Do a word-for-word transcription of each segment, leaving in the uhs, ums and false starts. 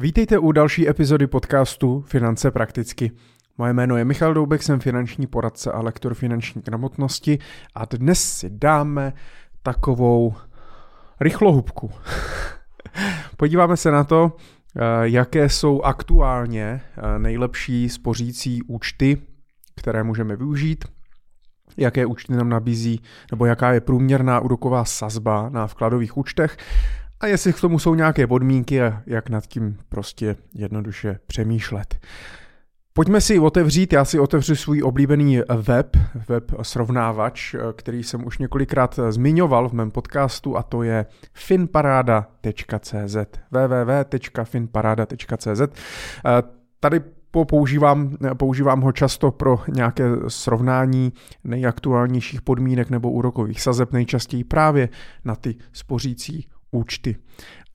Vítejte u další epizody podcastu Finance prakticky. Moje jméno je Michal Doubek, jsem finanční poradce a lektor finanční gramotnosti a dnes si dáme takovou rychlohubku. Podíváme se na to, jaké jsou aktuálně nejlepší spořící účty, které můžeme využít, jaké účty nám nabízí, nebo jaká je průměrná úroková sazba na vkladových účtech, a jestli k tomu jsou nějaké podmínky a jak nad tím prostě jednoduše přemýšlet. Pojďme si otevřít, já si otevřu svůj oblíbený web, web srovnávač, který jsem už několikrát zmiňoval v mém podcastu, a to je finparada tečka cz, w w w tečka finparada tečka cz. Tady používám, používám ho často pro nějaké srovnání nejaktuálnějších podmínek nebo úrokových sazeb, nejčastěji právě na ty spořící účty.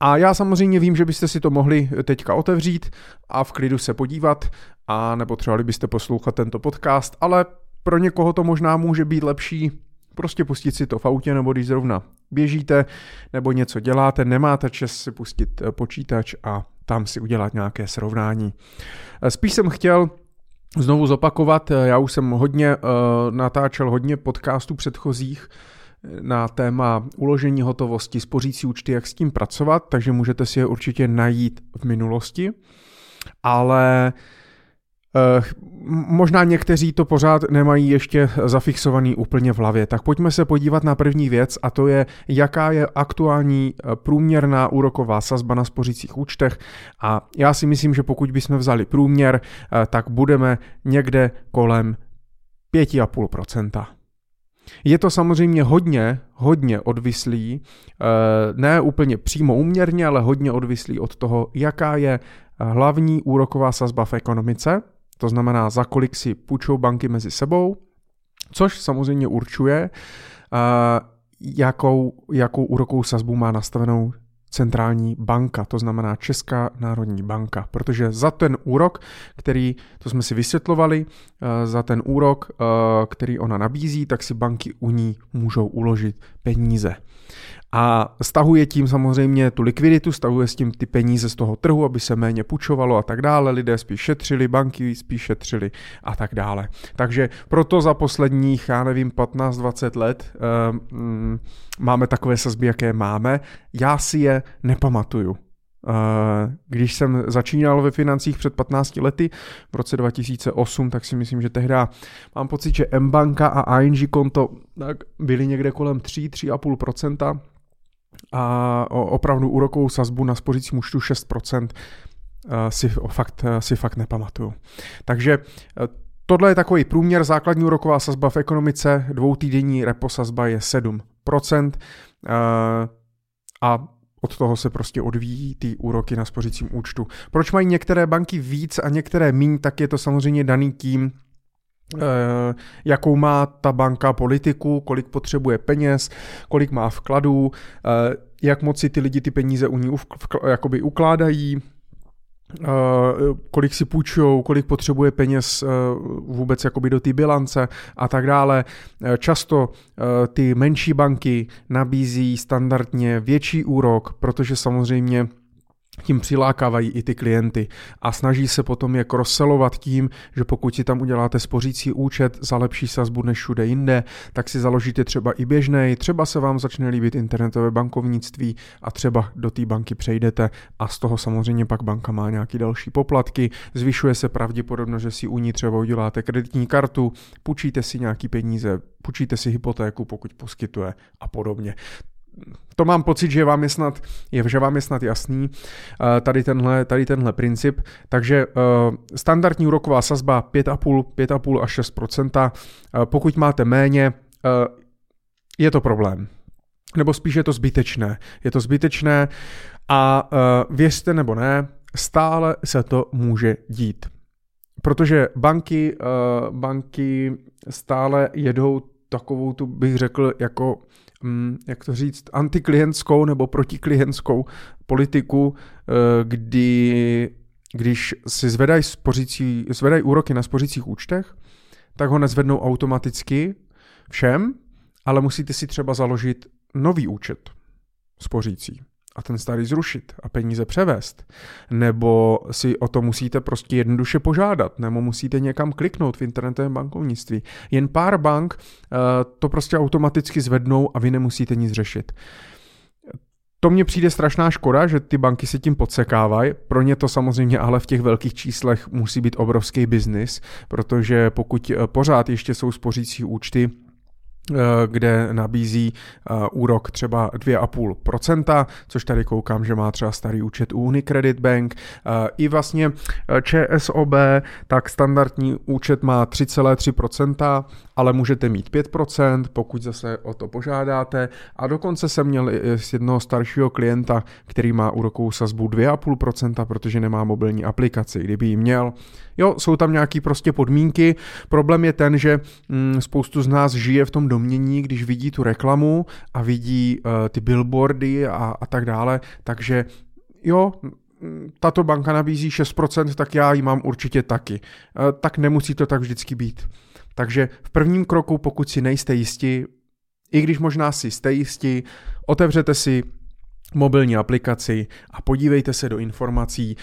A já samozřejmě vím, že byste si to mohli teďka otevřít a v klidu se podívat a nepotřebovali byste poslouchat tento podcast, ale pro někoho to možná může být lepší prostě pustit si to v autě, nebo když zrovna běžíte nebo něco děláte, nemáte čas si pustit počítač a tam si udělat nějaké srovnání. Spíš jsem chtěl znovu zopakovat, já už jsem hodně natáčel hodně podcastů předchozích na téma uložení hotovosti, spořící účty, jak s tím pracovat, takže můžete si je určitě najít v minulosti, ale eh, možná někteří to pořád nemají ještě zafixovaný úplně v hlavě. Tak pojďme se podívat na první věc, a to je, jaká je aktuální průměrná úroková sazba na spořících účtech, a já si myslím, že pokud bychom vzali průměr, eh, tak budeme někde kolem pět celá pět procenta. Je to samozřejmě hodně, hodně odvislý, ne úplně přímo úměrně, ale hodně odvislý od toho, jaká je hlavní úroková sazba v ekonomice, to znamená, za kolik si půjčou banky mezi sebou, což samozřejmě určuje, jakou, jakou úrokovou sazbu má nastavenou centrální banka, to znamená Česká národní banka, protože za ten úrok, který, to jsme si vysvětlovali, za ten úrok, který ona nabízí, tak si banky u ní můžou uložit peníze. A stahuje tím samozřejmě tu likviditu, stahuje s tím ty peníze z toho trhu, aby se méně půjčovalo a tak dále, lidé spíš šetřili, banky spíš šetřili a tak dále. Takže proto za posledních, já nevím, patnáct dvacet let um, máme takové sazby, jaké máme. Já si je nepamatuju. Když jsem začínal ve financích před patnácti lety, v roce dva tisíce osm, tak si myslím, že tehdy mám pocit, že M-Banka a I N G konto tak byly někde kolem tři až tři celá pět procenta a opravdu úrokovou sazbu na spořícím účtu šest procent si fakt, si fakt nepamatuju. Takže tohle je takový průměr, základní úroková sazba v ekonomice, dvoutýdenní repo sazba je sedm procent a od toho se prostě odvíjí ty úroky na spořícím účtu. Proč mají některé banky víc a některé míň, tak je to samozřejmě daný tím, jakou má ta banka politiku, kolik potřebuje peněz, kolik má vkladů, jak moc si ty lidi ty peníze u ní jakoby ukládají, kolik si půjčujou, kolik potřebuje peněz vůbec jakoby do té bilance a tak dále. Často ty menší banky nabízí standardně větší úrok, protože samozřejmě tím přilákávají i ty klienty a snaží se potom je cross-sellovat tím, že pokud si tam uděláte spořící účet za lepší sazbu než všude jinde, tak si založíte třeba i běžnej, třeba se vám začne líbit internetové bankovnictví a třeba do té banky přejdete a z toho samozřejmě pak banka má nějaké další poplatky, zvyšuje se pravděpodobnost, že si u ní třeba uděláte kreditní kartu, půjčíte si nějaký peníze, půjčíte si hypotéku, pokud poskytuje a podobně. To mám pocit, že vám je snad, že vám je snad jasný tady tenhle, tady tenhle princip. Takže standardní úroková sazba pět celá pět až šest procent. Pokud máte méně, je to problém. Nebo spíš je to zbytečné. Je to zbytečné a věřte nebo ne, stále se to může dít. Protože banky, banky stále jedou takovou, tu bych řekl, jako jak to říct, antiklientskou nebo protiklientskou politiku, kdy, když si zvedají spořící, zvedají úroky na spořících účtech, tak ho nezvednou automaticky všem, ale musíte si třeba založit nový účet spořící. a ten starý zrušit a peníze převést, nebo si o to musíte prostě jednoduše požádat, nebo musíte někam kliknout v internetovém bankovnictví. Jen pár bank to prostě automaticky zvednou a vy nemusíte nic řešit. To mně přijde strašná škoda, že ty banky se tím podsekávají. Pro ně to samozřejmě ale v těch velkých číslech musí být obrovský biznis, protože pokud pořád ještě jsou spořící účty, kde nabízí úrok třeba dvě celá pět procenta, což tady koukám, že má třeba starý účet u Unicredit Bank. I vlastně ČSOB, tak standardní účet má tři celá tři procenta, ale můžete mít pět procent, pokud zase o to požádáte. A dokonce jsem měl z jednoho staršího klienta, který má úrokovou sazbu dvě celá pět procenta, protože nemá mobilní aplikaci, kdyby ji měl. Jo, jsou tam nějaké prostě podmínky. Problém je ten, že mm, spoustu z nás žije v tom domění, když vidí tu reklamu a vidí uh, ty billboardy a, a tak dále, takže jo, tato banka nabízí šest procent, tak já ji mám určitě taky. Uh, tak nemusí to tak vždycky být. Takže v prvním kroku, pokud si nejste jisti, i když možná si jste jisti, otevřete si mobilní aplikaci a podívejte se do informací,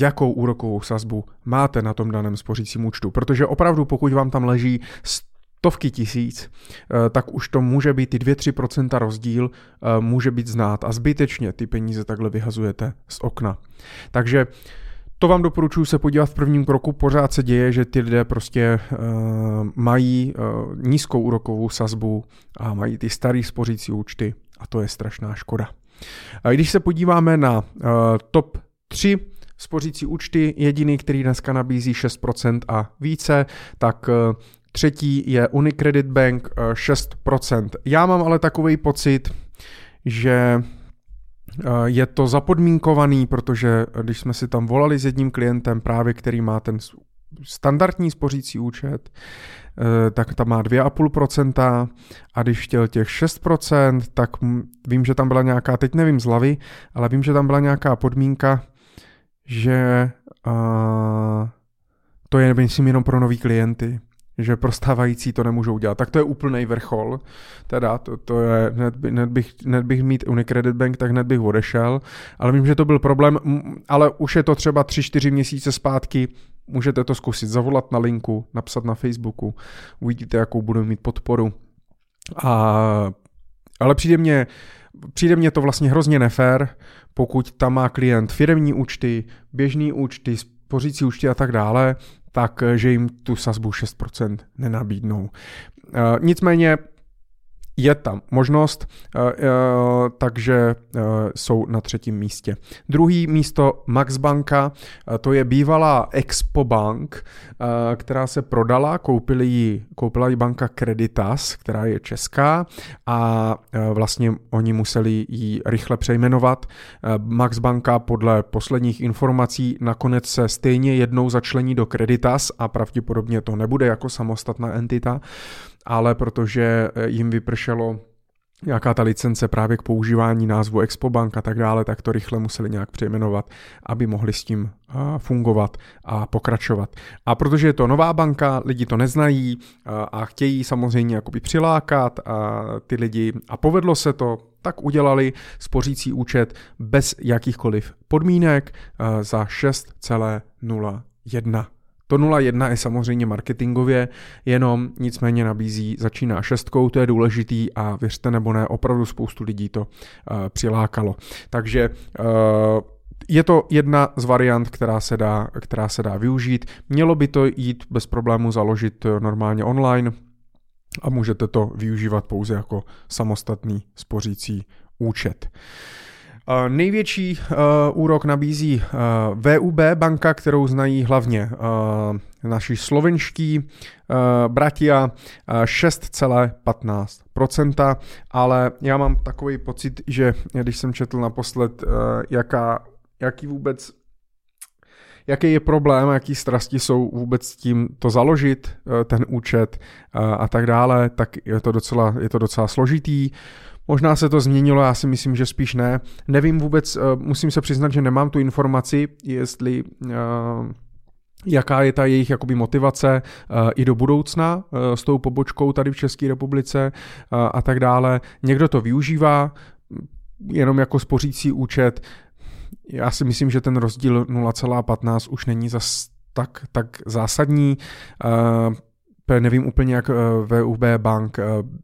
jakou úrokovou sazbu máte na tom daném spořícím účtu. Protože opravdu, pokud vám tam leží stovky tisíc, tak už to může být ty dvě až tři procenta rozdíl, může být znát a zbytečně ty peníze takhle vyhazujete z okna. Takže to vám doporučuji se podívat v prvním kroku. Pořád se děje, že ty lidé prostě uh, mají uh, nízkou úrokovou sazbu a mají ty starý spořící účty a to je strašná škoda. Když se podíváme na uh, top tři spořící účty, jediný, který dneska nabízí šest procent a více, tak uh, třetí je Unicredit Bank uh, šest procent. Já mám ale takový pocit, že uh, je to zapodmínkovaný, protože když jsme si tam volali s jedním klientem právě, který má ten standardní spořící účet, tak tam má dvě celá pět procenta a když chtěl těch šest procent, tak vím, že tam byla nějaká, teď nevím z hlavy, ale vím, že tam byla nějaká podmínka, že uh, to je, myslím, jenom pro nový klienty, že pro stávající to nemůžou dělat. Tak to je úplnej vrchol, teda to, to je, hned, by, hned, bych, hned bych mít Unicredit Bank, tak hned bych odešel, ale vím, že to byl problém, ale už je to třeba tři čtyři měsíce zpátky. Můžete to zkusit zavolat na linku, napsat na Facebooku, uvidíte, jakou budou mít podporu. A, ale přijde mně, přijde mně to vlastně hrozně nefér, pokud tam má klient firemní účty, běžný účty, spořící účty a tak dále, tak že jim tu sazbu šest procent nenabídnou. E, nicméně je tam možnost, e, e, takže e, jsou na třetím místě. Druhý místo MaxBanka, e, to je bývalá ExpoBank, e, která se prodala, koupili ji, koupila ji banka Kreditas, která je česká a e, vlastně oni museli ji rychle přejmenovat. E, MaxBanka podle posledních informací nakonec se stejně jednou začlení do Kreditas a pravděpodobně to nebude jako samostatná entita, ale protože jim vypršelo nějaká ta licence právě k používání názvu ExpoBank a tak dále, tak to rychle museli nějak přejmenovat, aby mohli s tím fungovat a pokračovat. A protože je to nová banka, lidi to neznají a chtějí samozřejmě jakoby přilákat a ty lidi a povedlo se to, tak udělali spořící účet bez jakýchkoliv podmínek za šest celá nula jedna. To nula celá jedna je samozřejmě marketingově, jenom nicméně nabízí, začíná šestkou, to je důležitý a věřte nebo ne, opravdu spoustu lidí to uh, přilákalo. Takže uh, je to jedna z variant, která se dá, která se dá využít. Mělo by to jít bez problému založit normálně online a můžete to využívat pouze jako samostatný spořící účet. Uh, největší uh, úrok nabízí uh, V U B banka, kterou znají hlavně uh, naši slovenští uh, bratia, uh, šest celá patnáct procenta, ale já mám takový pocit, že když jsem četl naposled, uh, jaká, jaký vůbec, jaký je problém, jaký strasti jsou vůbec s tím to založit, uh, ten účet uh, a tak dále, tak je to docela, je to docela složitý. Možná se to změnilo, já si myslím, že spíš ne. Nevím vůbec, musím se přiznat, že nemám tu informaci, jestli jaká je ta jejich jakoby motivace i do budoucna s tou pobočkou tady v České republice a tak dále. Někdo to využívá, jenom jako spořící účet. Já si myslím, že ten rozdíl nula celá patnáct už není zas tak, tak zásadní. Uh, nevím úplně, jak V U B bank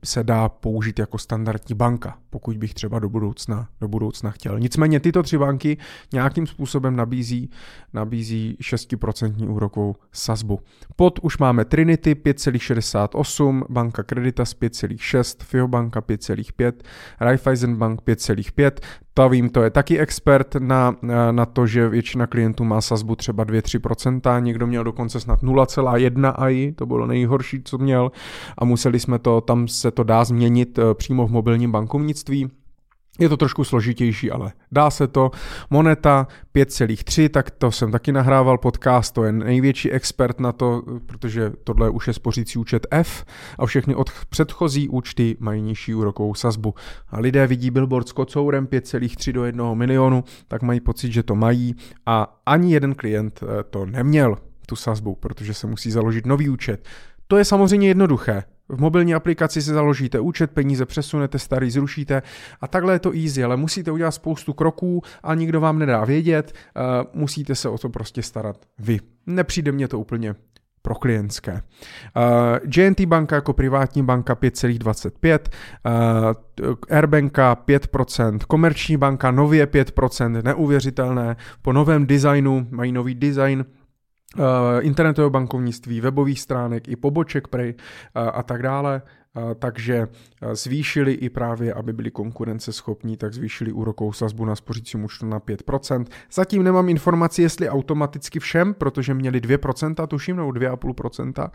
se dá použít jako standardní banka, pokud bych třeba do budoucna, do budoucna chtěl. Nicméně tyto tři banky nějakým způsobem nabízí, nabízí šest procent úrokovou sazbu. Pod už máme Trinity pět celá šedesát osm, banka Kreditas pět celá šest, Fio banka pět celá pět, Raiffeisen bank pět celá pět. To vím, to je taky expert na, na to, že většina klientů má sazbu třeba dvě až tři procenta, někdo měl dokonce snad nula celá jedna A I, to bylo nejhorší, co měl, a museli jsme to, tam se to dá změnit přímo v mobilním bankovnictví. Je to trošku složitější, ale dá se to. Moneta pět celá tři, tak to jsem taky nahrával podcast, to je největší expert na to, protože tohle už je spořící účet F a všechny od předchozí účty mají nižší úrokovou sazbu. A lidé vidí billboard s kocourem pět celá tři do jednoho milionu, tak mají pocit, že to mají, a ani jeden klient to neměl, tu sazbu, protože se musí založit nový účet. To je samozřejmě jednoduché. V mobilní aplikaci si založíte účet, peníze přesunete, starý zrušíte a takhle je to easy, ale musíte udělat spoustu kroků a nikdo vám nedá vědět, musíte se o to prostě starat vy. Nepřijde mně to úplně pro klientské. J and T banka jako privátní banka pět celá dvacet pět, Airbanka pět procent, Komerční banka nově pět procent, neuvěřitelné, po novém designu, mají nový design, internetového bankovnictví, webových stránek i poboček prej a tak dále, takže zvýšili i právě, aby byli konkurenceschopní, tak zvýšili úrokovou sazbu na spořícím účtu na pět procent. Zatím nemám informaci, jestli automaticky všem, protože měli dvě procenta, tuším, nebo dvě celá pět procenta,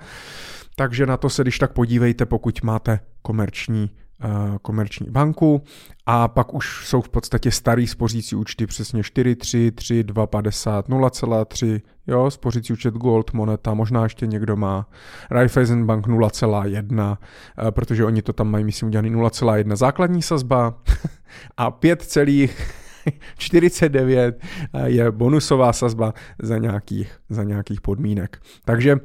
takže na to se když tak podívejte, pokud máte komerční komerční banku, a pak už jsou v podstatě starý spořící účty přesně čtyři, tři, tři, dva, padesát, nula celá tři, jo, spořící účet Gold, Moneta, možná ještě někdo má Raiffeisen bank nula celá jedna, protože oni to tam mají, myslím, udělaný nula celá jedna základní sazba a pět celá čtyřicet devět je bonusová sazba za nějakých, za nějakých podmínek. Takže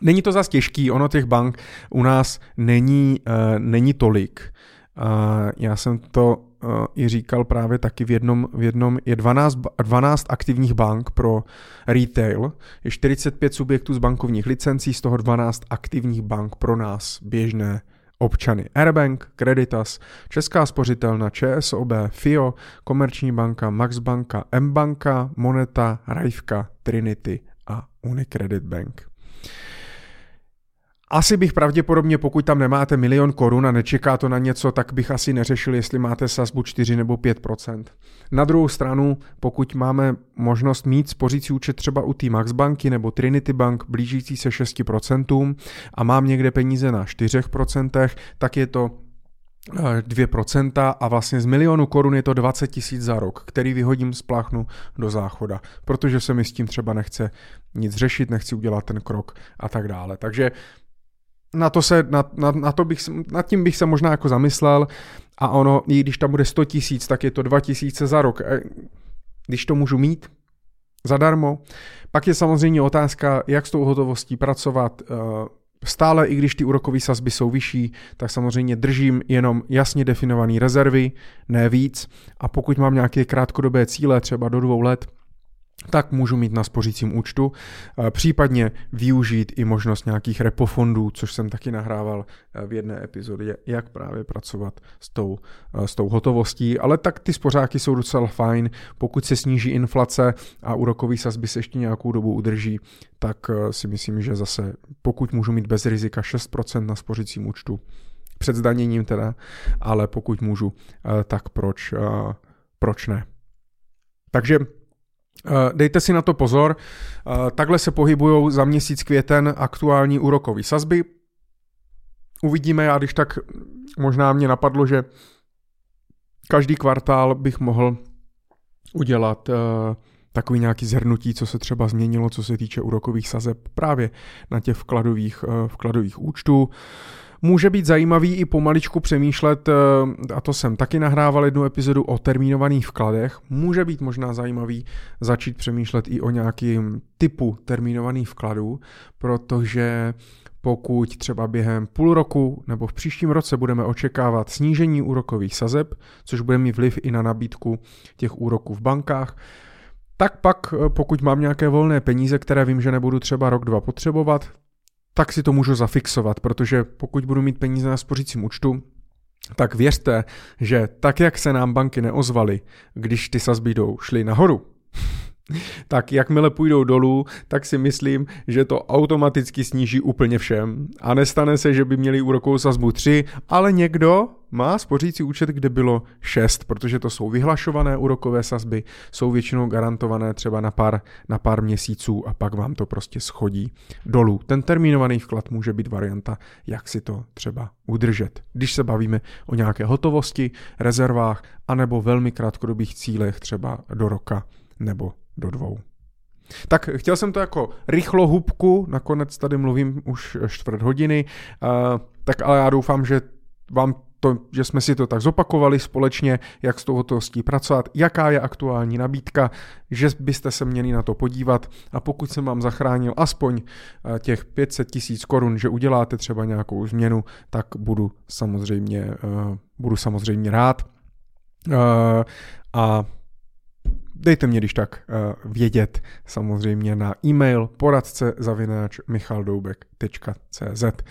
není to zas těžký, ono těch bank u nás není, uh, není tolik. Uh, já jsem to uh, i říkal právě taky v jednom, v jednom je dvanáct, dvanáct aktivních bank pro retail, je čtyřicet pět subjektů z bankovních licencí, z toho dvanáct aktivních bank pro nás běžné občany. Airbank, Kreditas, Česká spořitelna, Č S O B, Fio, Komerční banka, MaxBanka, M-Banka, Moneta, Raifka, Trinity a Unicredit Bank. Asi bych pravděpodobně, pokud tam nemáte milion korun a nečeká to na něco, tak bych asi neřešil, jestli máte sazbu čtyři nebo pět procent. Na druhou stranu, pokud máme možnost mít spořící účet třeba u té MaxBanky nebo Trinity Bank blížící se šest procent a mám někde peníze na čtyři procenta, tak je to dvě procenta a vlastně z milionu korun je to dvacet tisíc za rok, který vyhodím z pláchnu do záchoda, protože se mi s tím třeba nechce nic řešit, nechci udělat ten krok a tak dále. Takže na to se, na, na, na to bych, nad tím bych se možná jako zamyslel, a ono, i když tam bude sto tisíc, tak je to dva tisíce za rok, když to můžu mít zadarmo. Pak je samozřejmě otázka, jak s tou hotovostí pracovat. Stále, i když ty úrokové sazby jsou vyšší, tak samozřejmě držím jenom jasně definované rezervy, ne víc. A pokud mám nějaké krátkodobé cíle, třeba do dvou let, tak můžu mít na spořícím účtu, případně využít i možnost nějakých repofondů, což jsem taky nahrával v jedné epizodě, jak právě pracovat s tou, s tou hotovostí, ale tak ty spořáky jsou docela fajn, pokud se sníží inflace a úrokový sazby se ještě nějakou dobu udrží, tak si myslím, že zase pokud můžu mít bez rizika šest procent na spořícím účtu, před zdaněním teda, ale pokud můžu, tak proč, proč ne. Takže dejte si na to pozor, takhle se pohybujou za měsíc květen aktuální úrokové sazby. Uvidíme, a když tak možná mě napadlo, že každý kvartál bych mohl udělat takový nějaký zhrnutí, co se třeba změnilo, co se týče úrokových sazeb právě na těch vkladových, vkladových účtů. Může být zajímavý i pomaličku přemýšlet, a to jsem taky nahrával jednu epizodu o termínovaných vkladech, může být možná zajímavý začít přemýšlet i o nějakým typu termínovaných vkladů, protože pokud třeba během půl roku nebo v příštím roce budeme očekávat snížení úrokových sazeb, což bude mít vliv i na nabídku těch úroků v bankách, tak pak, pokud mám nějaké volné peníze, které vím, že nebudu třeba rok, dva potřebovat, tak si to můžu zafixovat, protože pokud budu mít peníze na spořícím účtu, tak věřte, že tak, jak se nám banky neozvaly, když ty sazby jdou, šly nahoru, tak jakmile půjdou dolů, tak si myslím, že to automaticky sníží úplně všem a nestane se, že by měli úrokovou sazbu tři, ale někdo má spořící účet, kde bylo šest, protože to jsou vyhlašované úrokové sazby, jsou většinou garantované třeba na pár, na pár měsíců a pak vám to prostě schodí dolů. Ten termínovaný vklad může být varianta, jak si to třeba udržet. Když se bavíme o nějaké hotovosti, rezervách anebo velmi krátkodobých cílech třeba do roka nebo do dvou. Tak chtěl jsem to jako rychlohubku, nakonec tady mluvím už čtvrt hodiny, tak ale já doufám, že vám to, že jsme si to tak zopakovali společně, jak s tou hotovostí pracovat, jaká je aktuální nabídka, že byste se měli na to podívat a pokud jsem vám zachránil aspoň těch pět set tisíc korun, že uděláte třeba nějakou změnu, tak budu samozřejmě, budu samozřejmě rád. A dejte mě, když tak, vědět samozřejmě na e-mail poradce zavináč michal doubek tečka cé zet.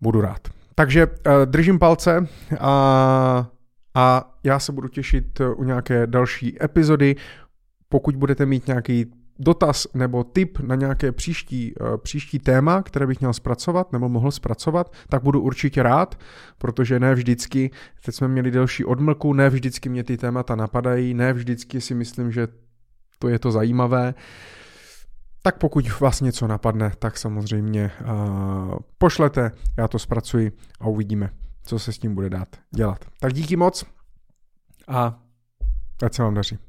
Budu rád. Takže držím palce a, a já se budu těšit u nějaké další epizody. Pokud budete mít nějaký dotaz nebo tip na nějaké příští, příští téma, které bych měl zpracovat nebo mohl zpracovat, tak budu určitě rád, protože ne vždycky, teď jsme měli delší odmlku, ne vždycky mě ty témata napadají, ne vždycky si myslím, že to je to zajímavé. Tak pokud vás něco napadne, tak samozřejmě uh, pošlete, já to zpracuji a uvidíme, co se s tím bude dát dělat. Tak díky moc a ať se vám daří.